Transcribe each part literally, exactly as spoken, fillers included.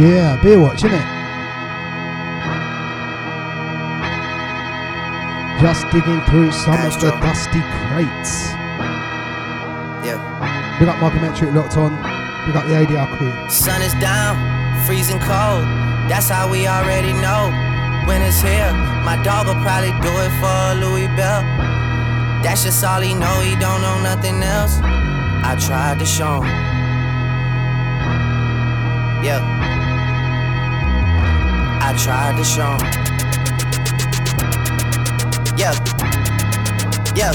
Yeah, Beerwatch, isn't it? Just digging through some That's of the trouble. dusty crates. Yeah. Big up Michael Metric locked on. Big up the A D R crew. Sun is down, freezing cold. That's how we already know. When it's here, my dog will probably do it for Louis Bell. That's just all he know, he don't know nothing else. I tried to show him. Yeah. I tried to show him. Yeah. Yeah.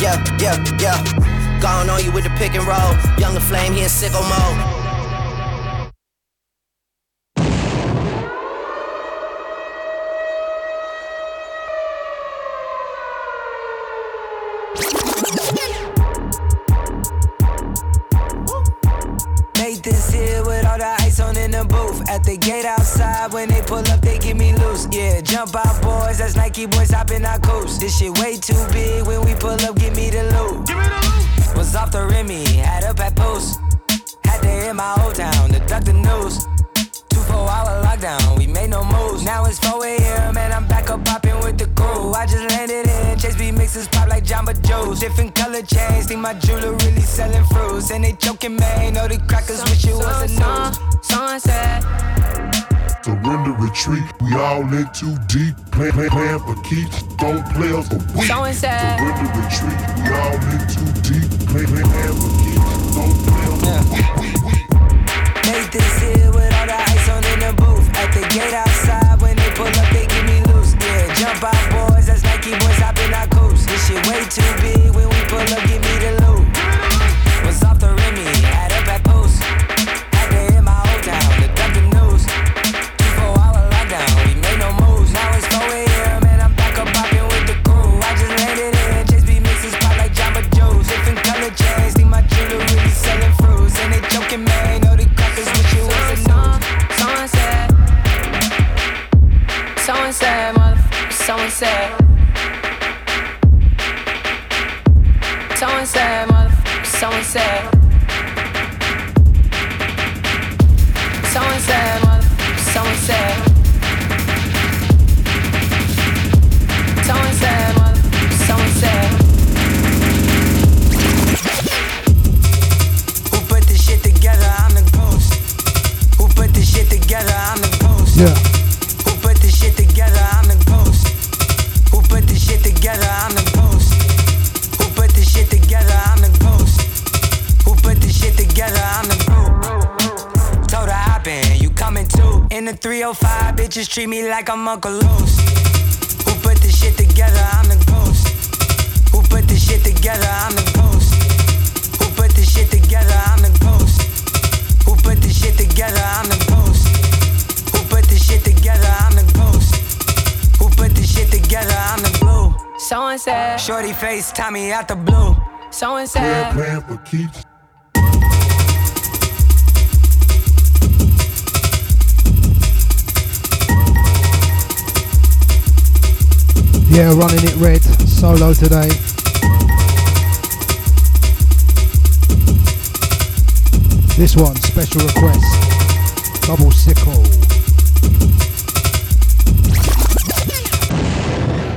Yeah. Yeah. Yeah. Gone on you with the pick and roll. Younger flame, he in sicko mode. At the gate outside, when they pull up, they give me loose. Yeah, jump out, boys. That's Nike boys hopping our coast. This shit way too big. When we pull up, give me the loot. Give me the loot. Was off the Remy, had up at post. Had to hit my old town to duck the news. Two four-hour lockdown, we made no moves. Now it's four a.m. and I'm back up popping with the crew. I just landed in, Chase B mixes pop like Jamba Juice. Different color chains, think my jeweler really selling fruits. And they joking, man, know the crackers so, wish it so, wasn't news. Sunset. Surrender retreat, we all in too deep. Play, play, play for keeps, don't play us a week. Sunset. Surrender retreat, we all in too deep. Play, play, play for keeps, don't play us yeah. a week. Make this here with all the ice on in the booth. At the gate outside, when they pull up, they give me loose. Yeah, jump out, boys. That's Nike boys hopping our coast. This shit way too big. When we pull up, give me the loot. Was off the Remy, had up at post. Had to hit my old town to dump the news. Two four-hour lockdown, we made no moves. Now it's four a.m. and I'm back up popping with the crew. I just landed in, Chase B mixes pop like Jamba Juice. Different color chains, think my jewelry really selling fruits. And they joking, man. Someone said, motherfucker, someone said. Someone said, motherfucker, someone said. Someone said, motherfucker, someone said. Someone said, motherfucker, someone said. Who put this shit together? I'm the ghost. Who put this shit together? I'm the ghost. Yeah. Shit together, I'm the ghost. Who put this shit together? I'm the ghost. Who put this shit together? I'm the ghost. Who put this shit together? I'm the ghost. Told her I been, you coming too. In the three oh five, bitches treat me like I'm Uncle Loose. Who put this shit together? I'm the ghost. Who put this shit together? I'm the ghost. Who put this shit together? I'm the ghost. Who put this shit together? I'm the ghost. Put this shit together, I'm the ghost. Who put this shit together, I'm the blue. So and said. Shorty face, Tommy out the blue. So and said. Plan for keeps. Yeah, running it red, solo today. This one, special request. Double sickle.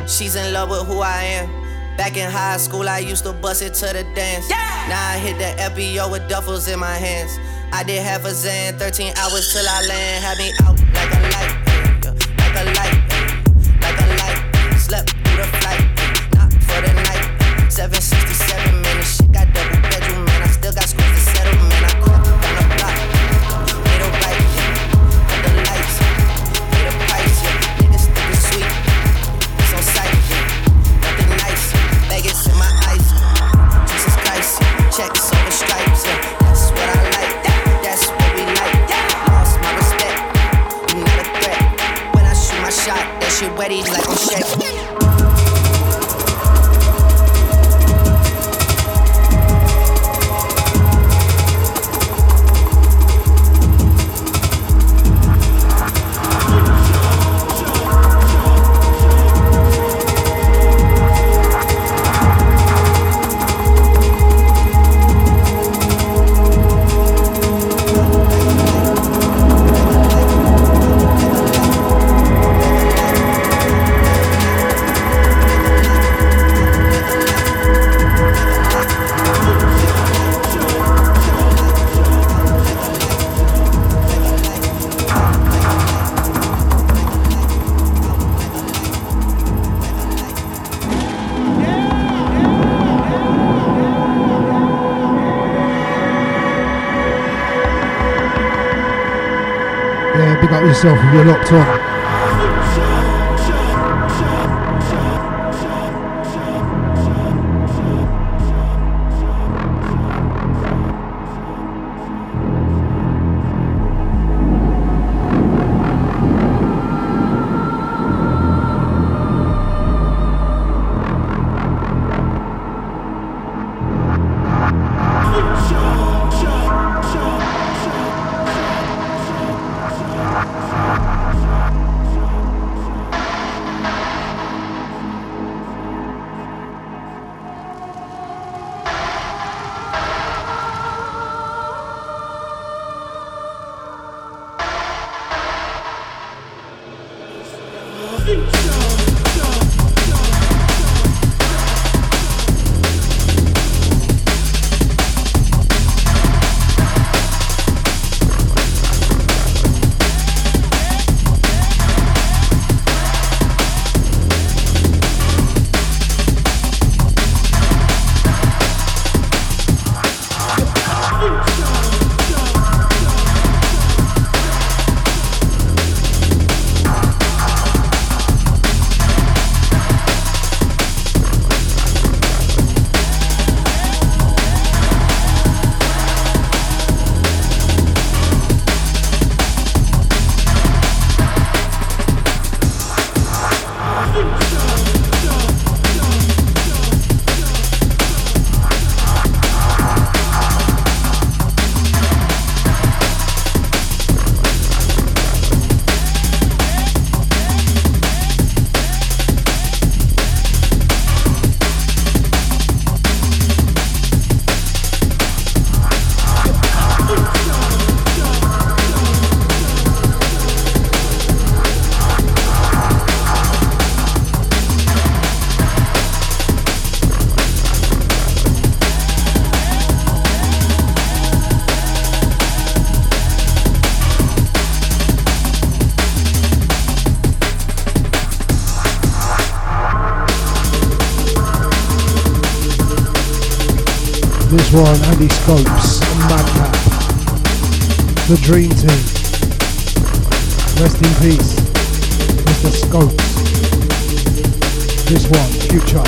She's in love with who I am. Back in high school, I used to bust it to the dance. Yeah! Now I hit the F B O with duffels in my hands. I did half a Zan, thirteen hours till I land. Had me out like a light, yeah. Like a light, yeah. Like a light. Slept through the flight, yeah. Not for the night. seven sixty-seven, man, this shit got double bedroom, man. I still got schools to settle, man. I caught up on the block. Ain't no right, yeah. Cut the lights, pay the price, yeah. Niggas think it's sweet. Vegas in my eyes, Jesus Christ, checks on the stripes, yeah. That's what I like, yeah. That's what we like, yeah. Lost my respect, you not a threat, when I shoot my shot. big up yourself if you're locked on. One, Andy Scopes, Madcap, the Dream Team. Rest in peace, Mister Scopes. This one, Future.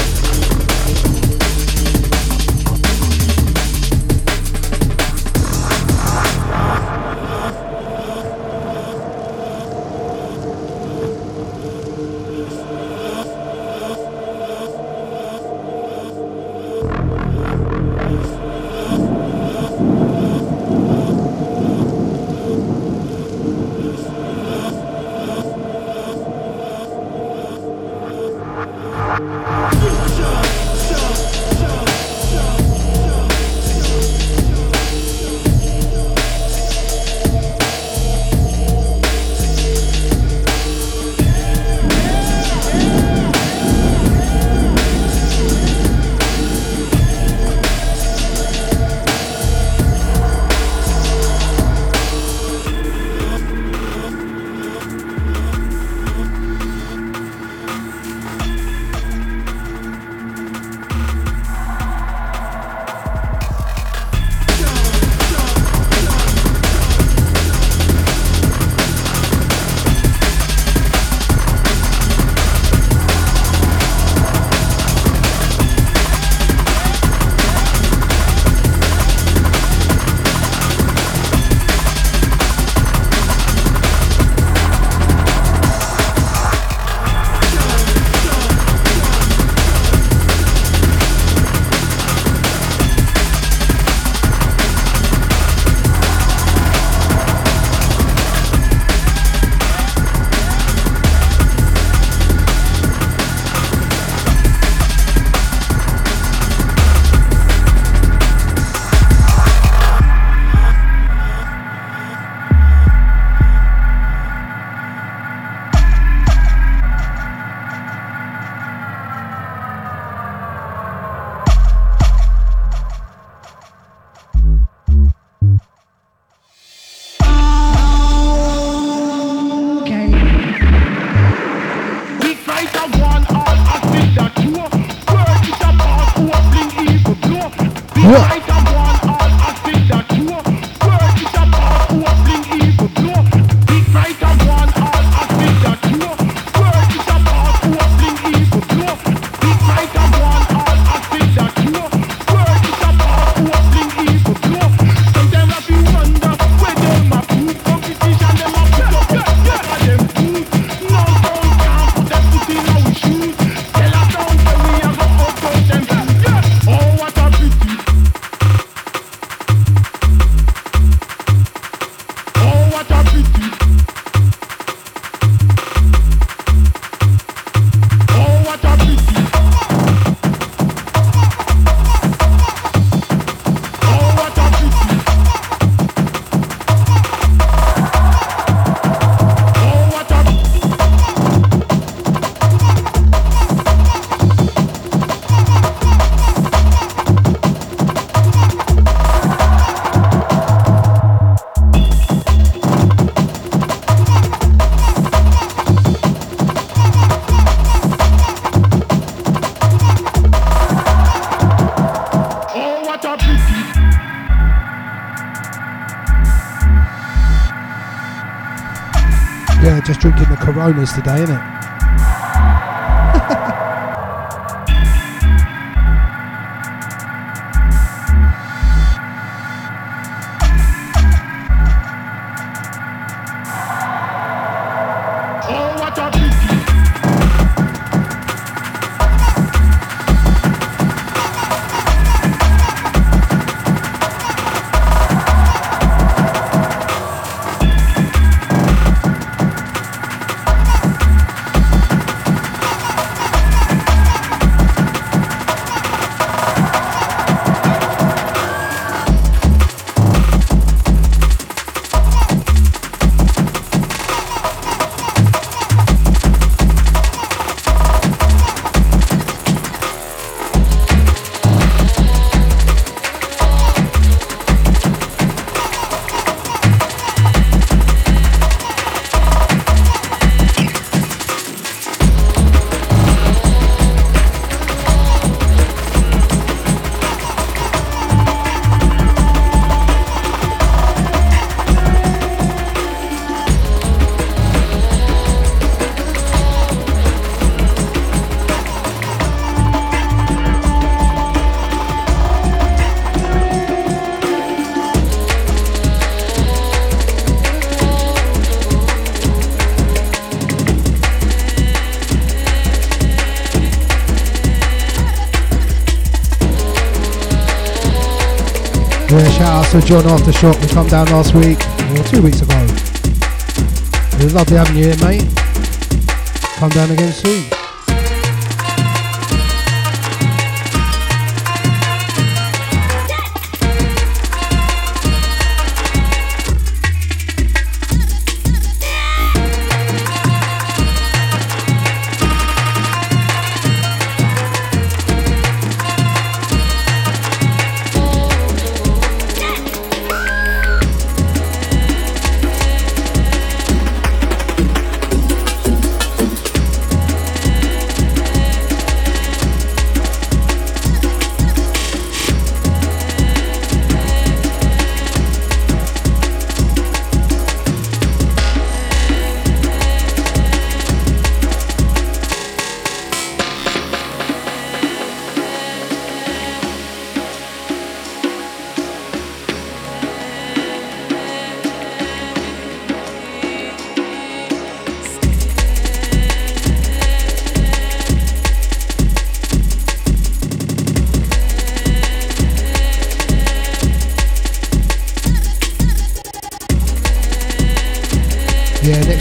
catapult. Yeah, just drinking the Coronas today, innit? Oh, what a So John Aftershock, we come down last week, or two weeks ago. It was lovely having you here, mate. Come down again soon.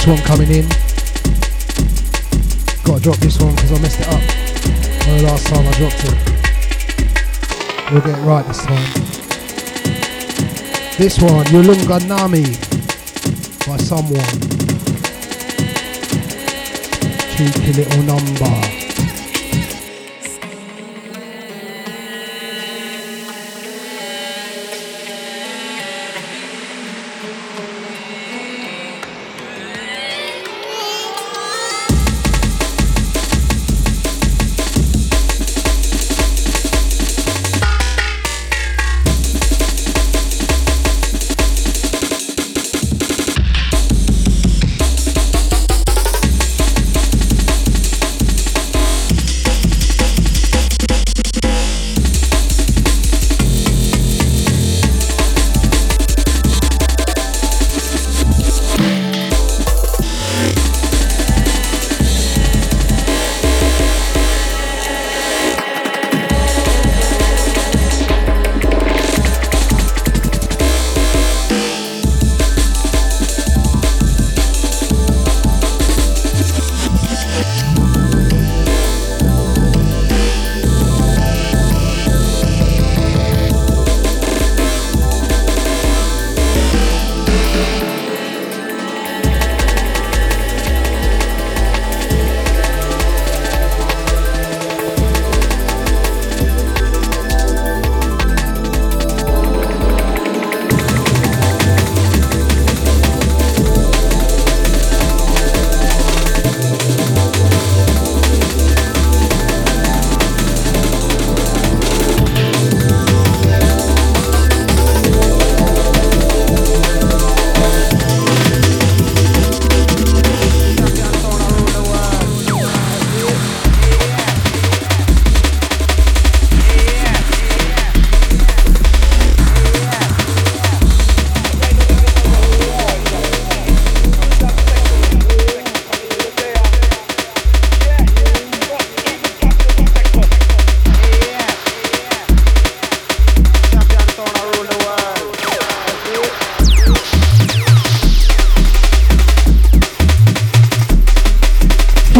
One coming in. Gotta drop this one because I messed it up the last time I dropped it. We'll get it right this time. This one, Yolngu Nami by someone. Cheeky little number.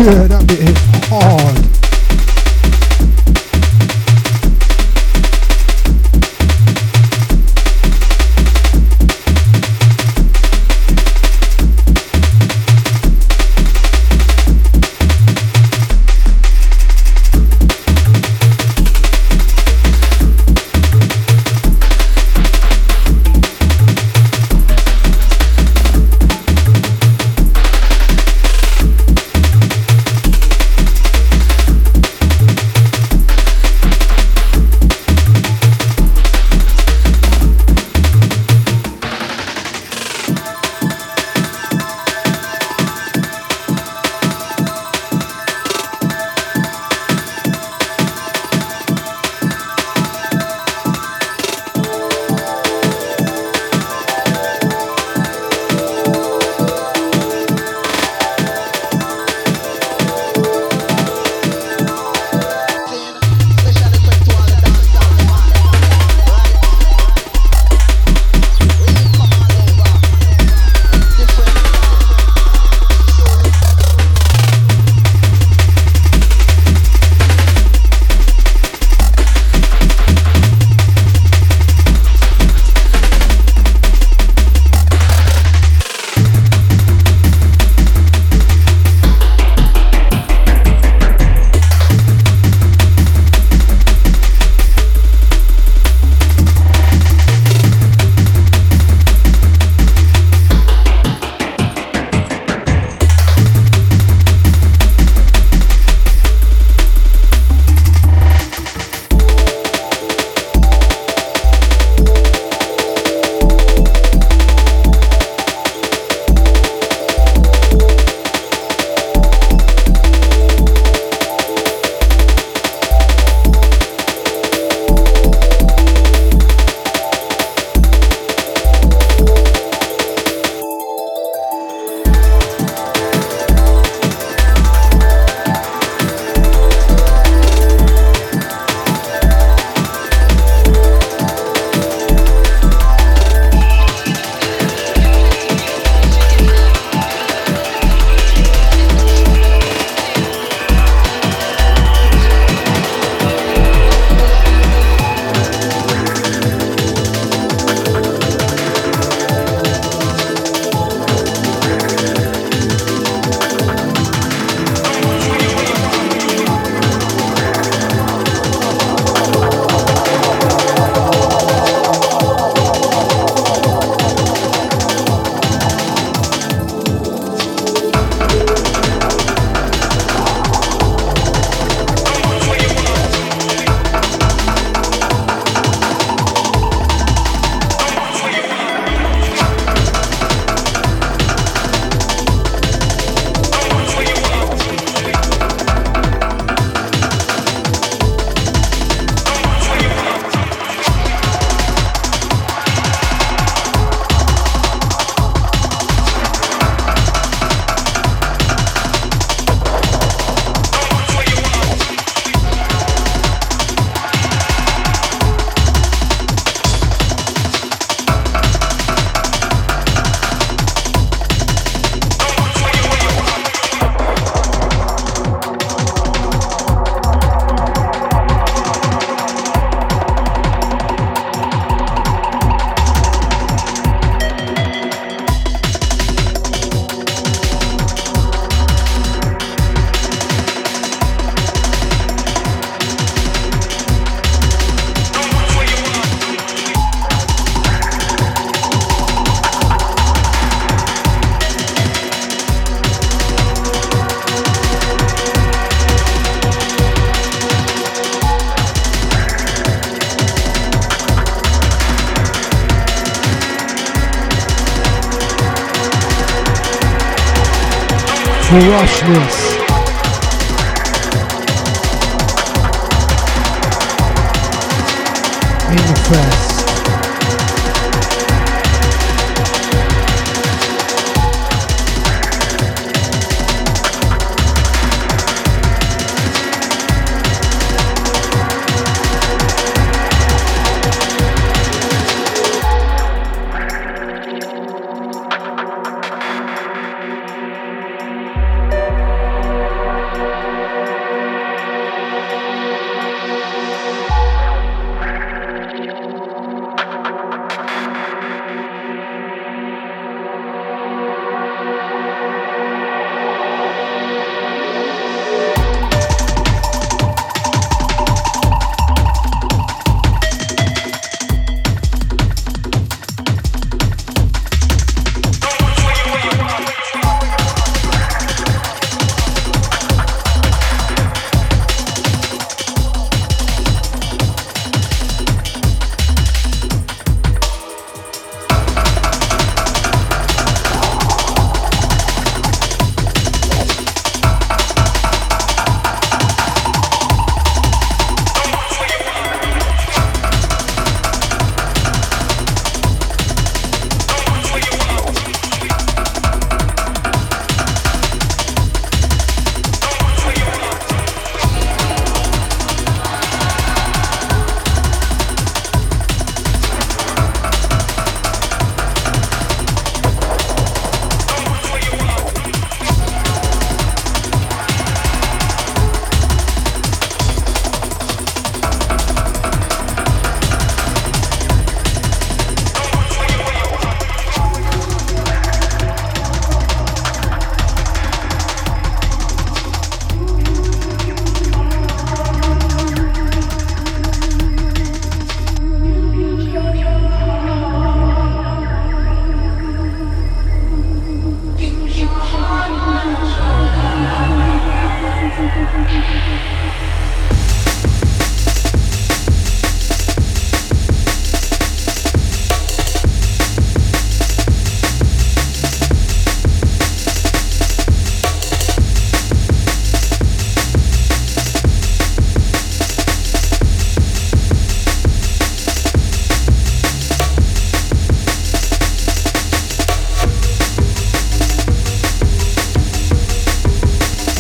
Yeah, that bit hit hard. Yes.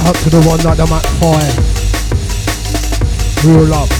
up to the one that I'm at five. Real love.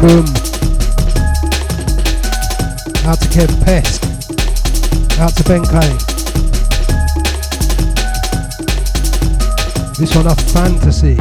Boom. Out to Kev Pesk. Out to Benkei. This one a fantasy.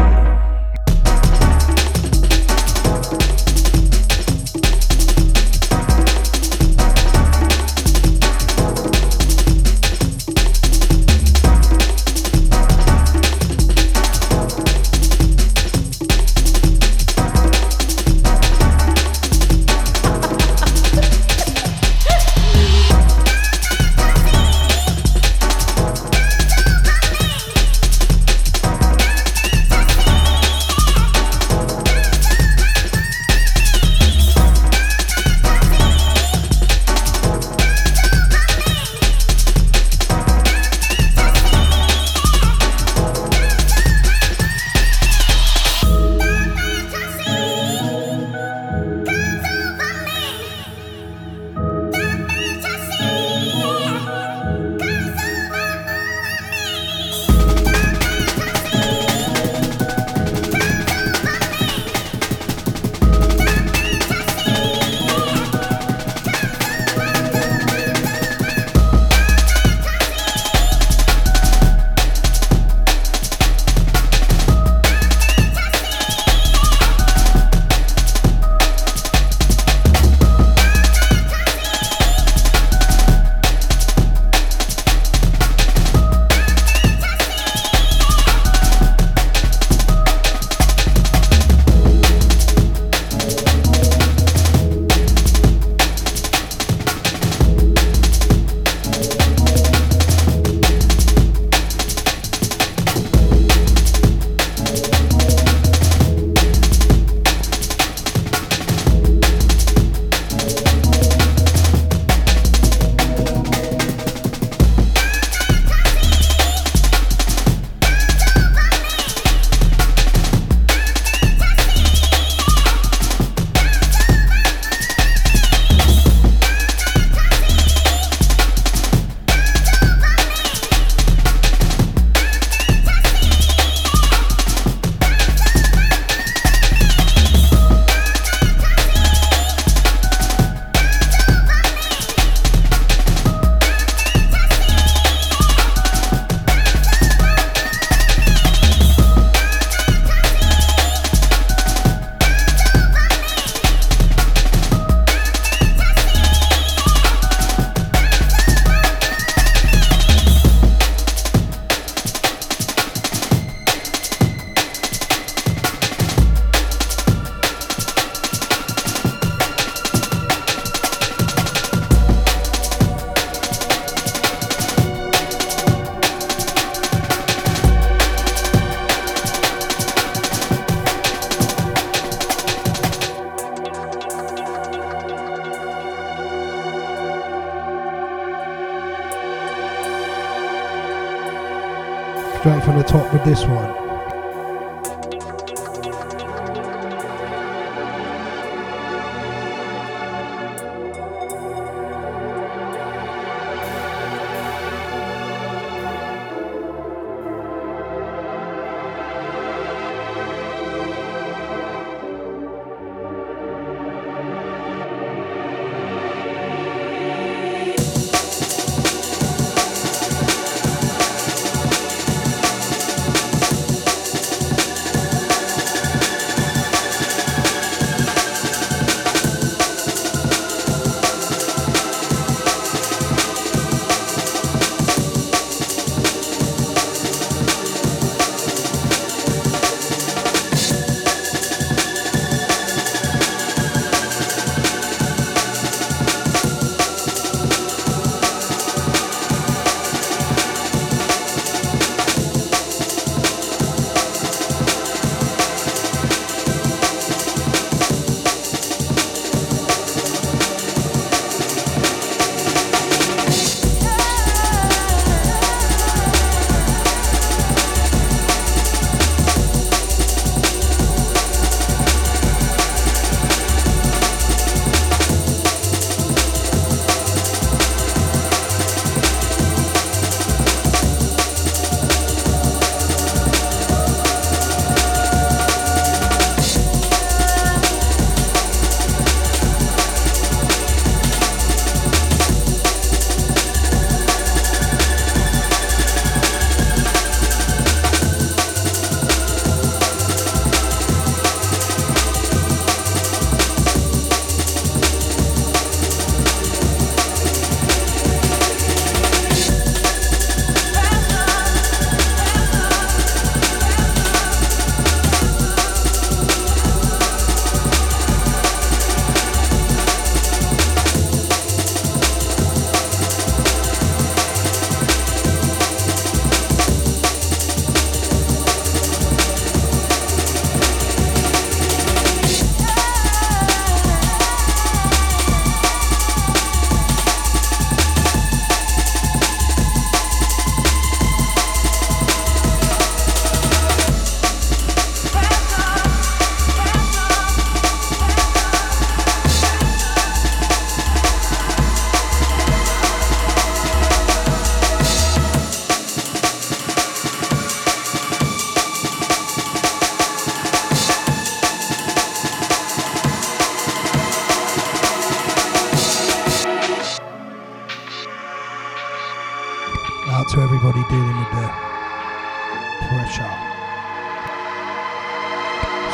straight from the top with this one.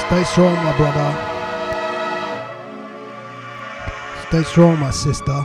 Stay strong, my brother. Stay strong, my sister.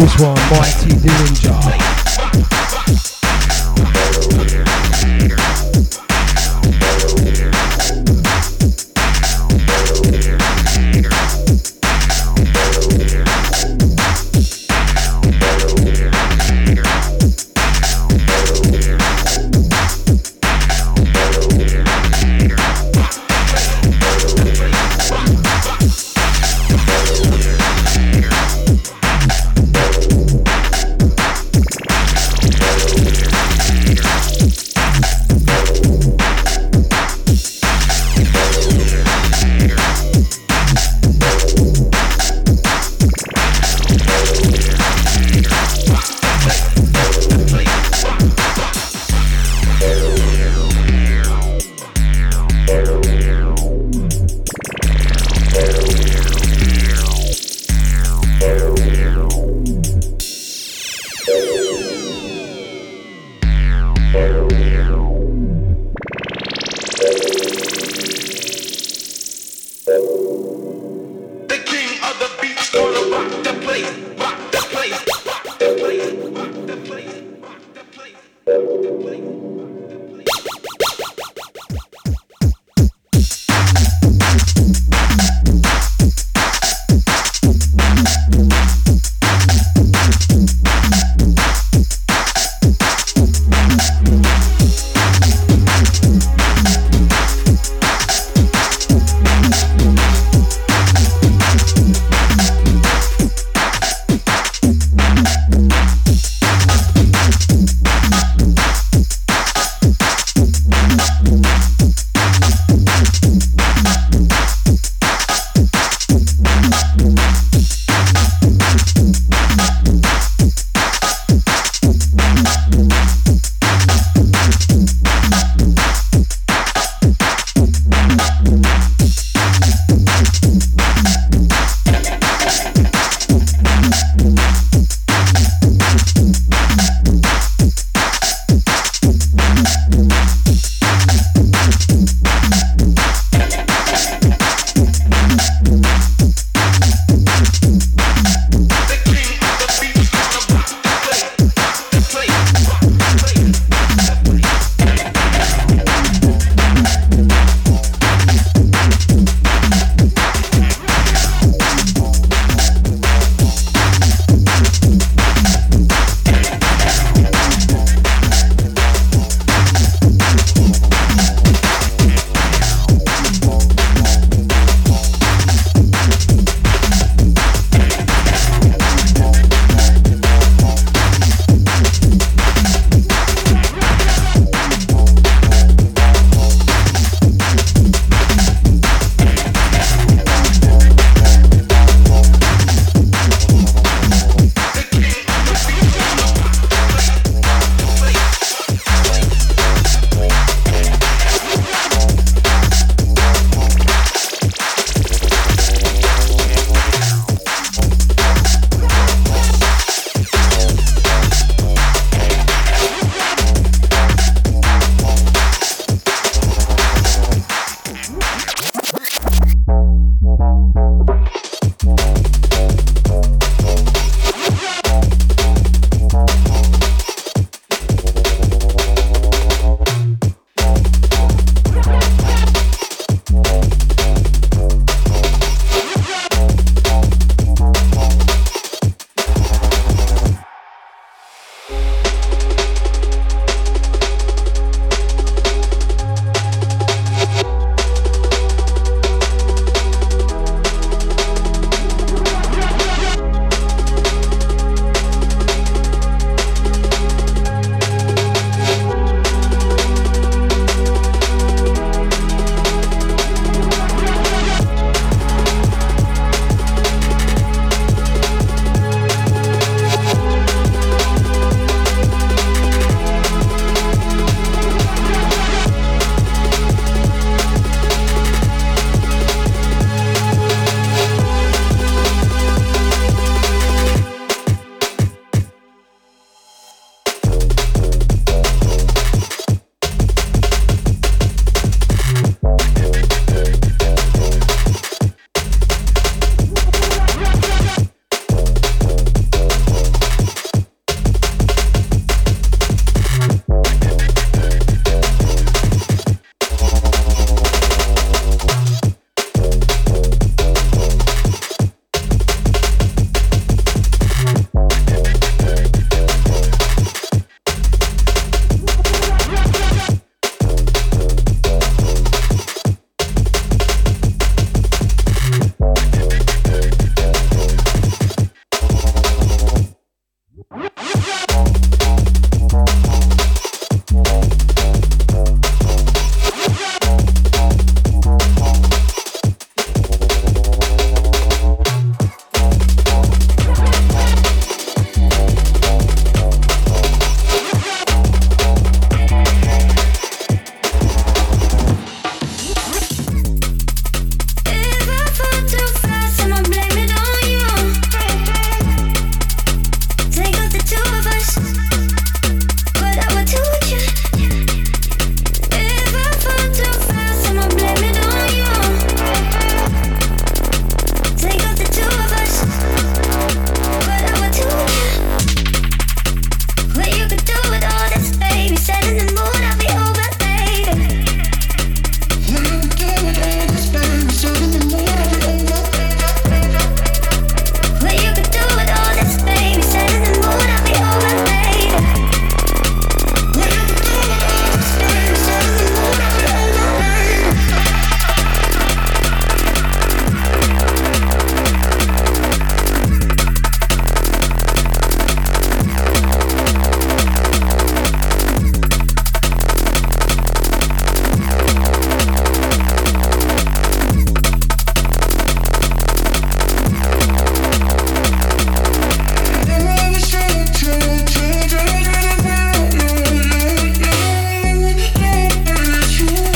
This one, Mighty Ninja.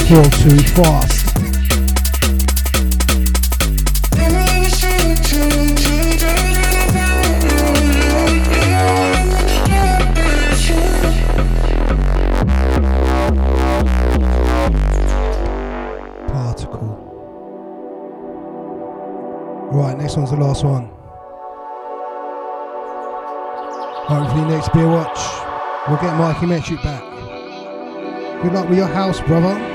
feel too fast. Particle. Right, next one's the last one. Hopefully next Beerwatch we'll get Mikey Metric back. Good luck with your house, brother.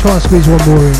Try and squeeze one more in.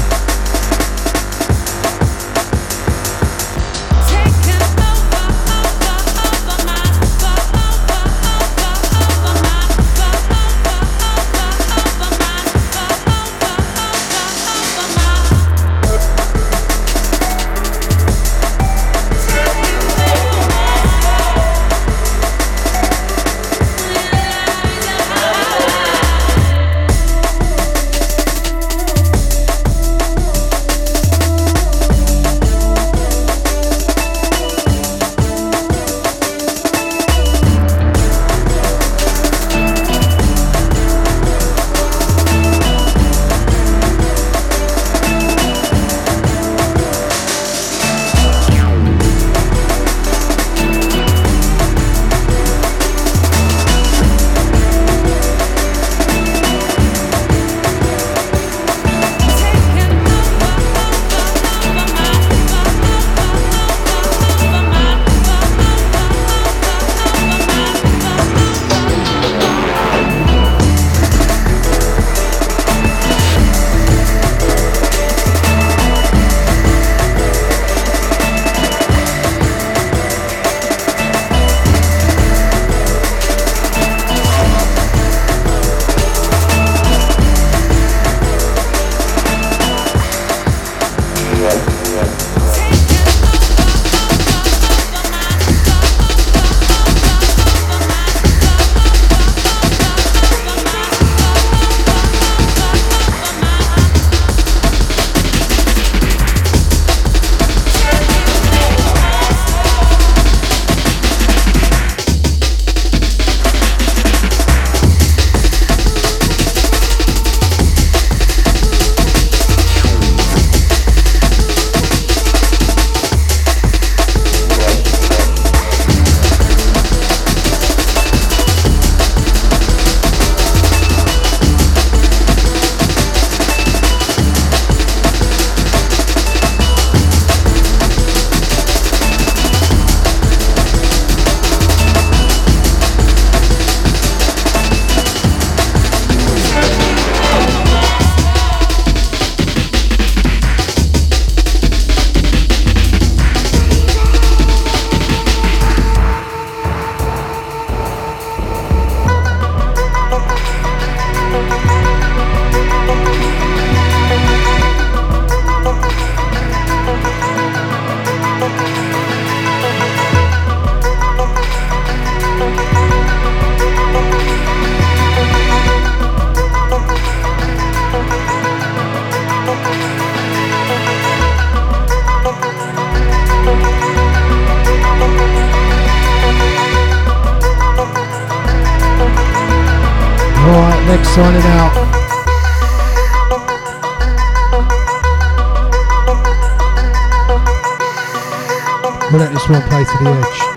Next, signing out. We'll let this one play to the edge.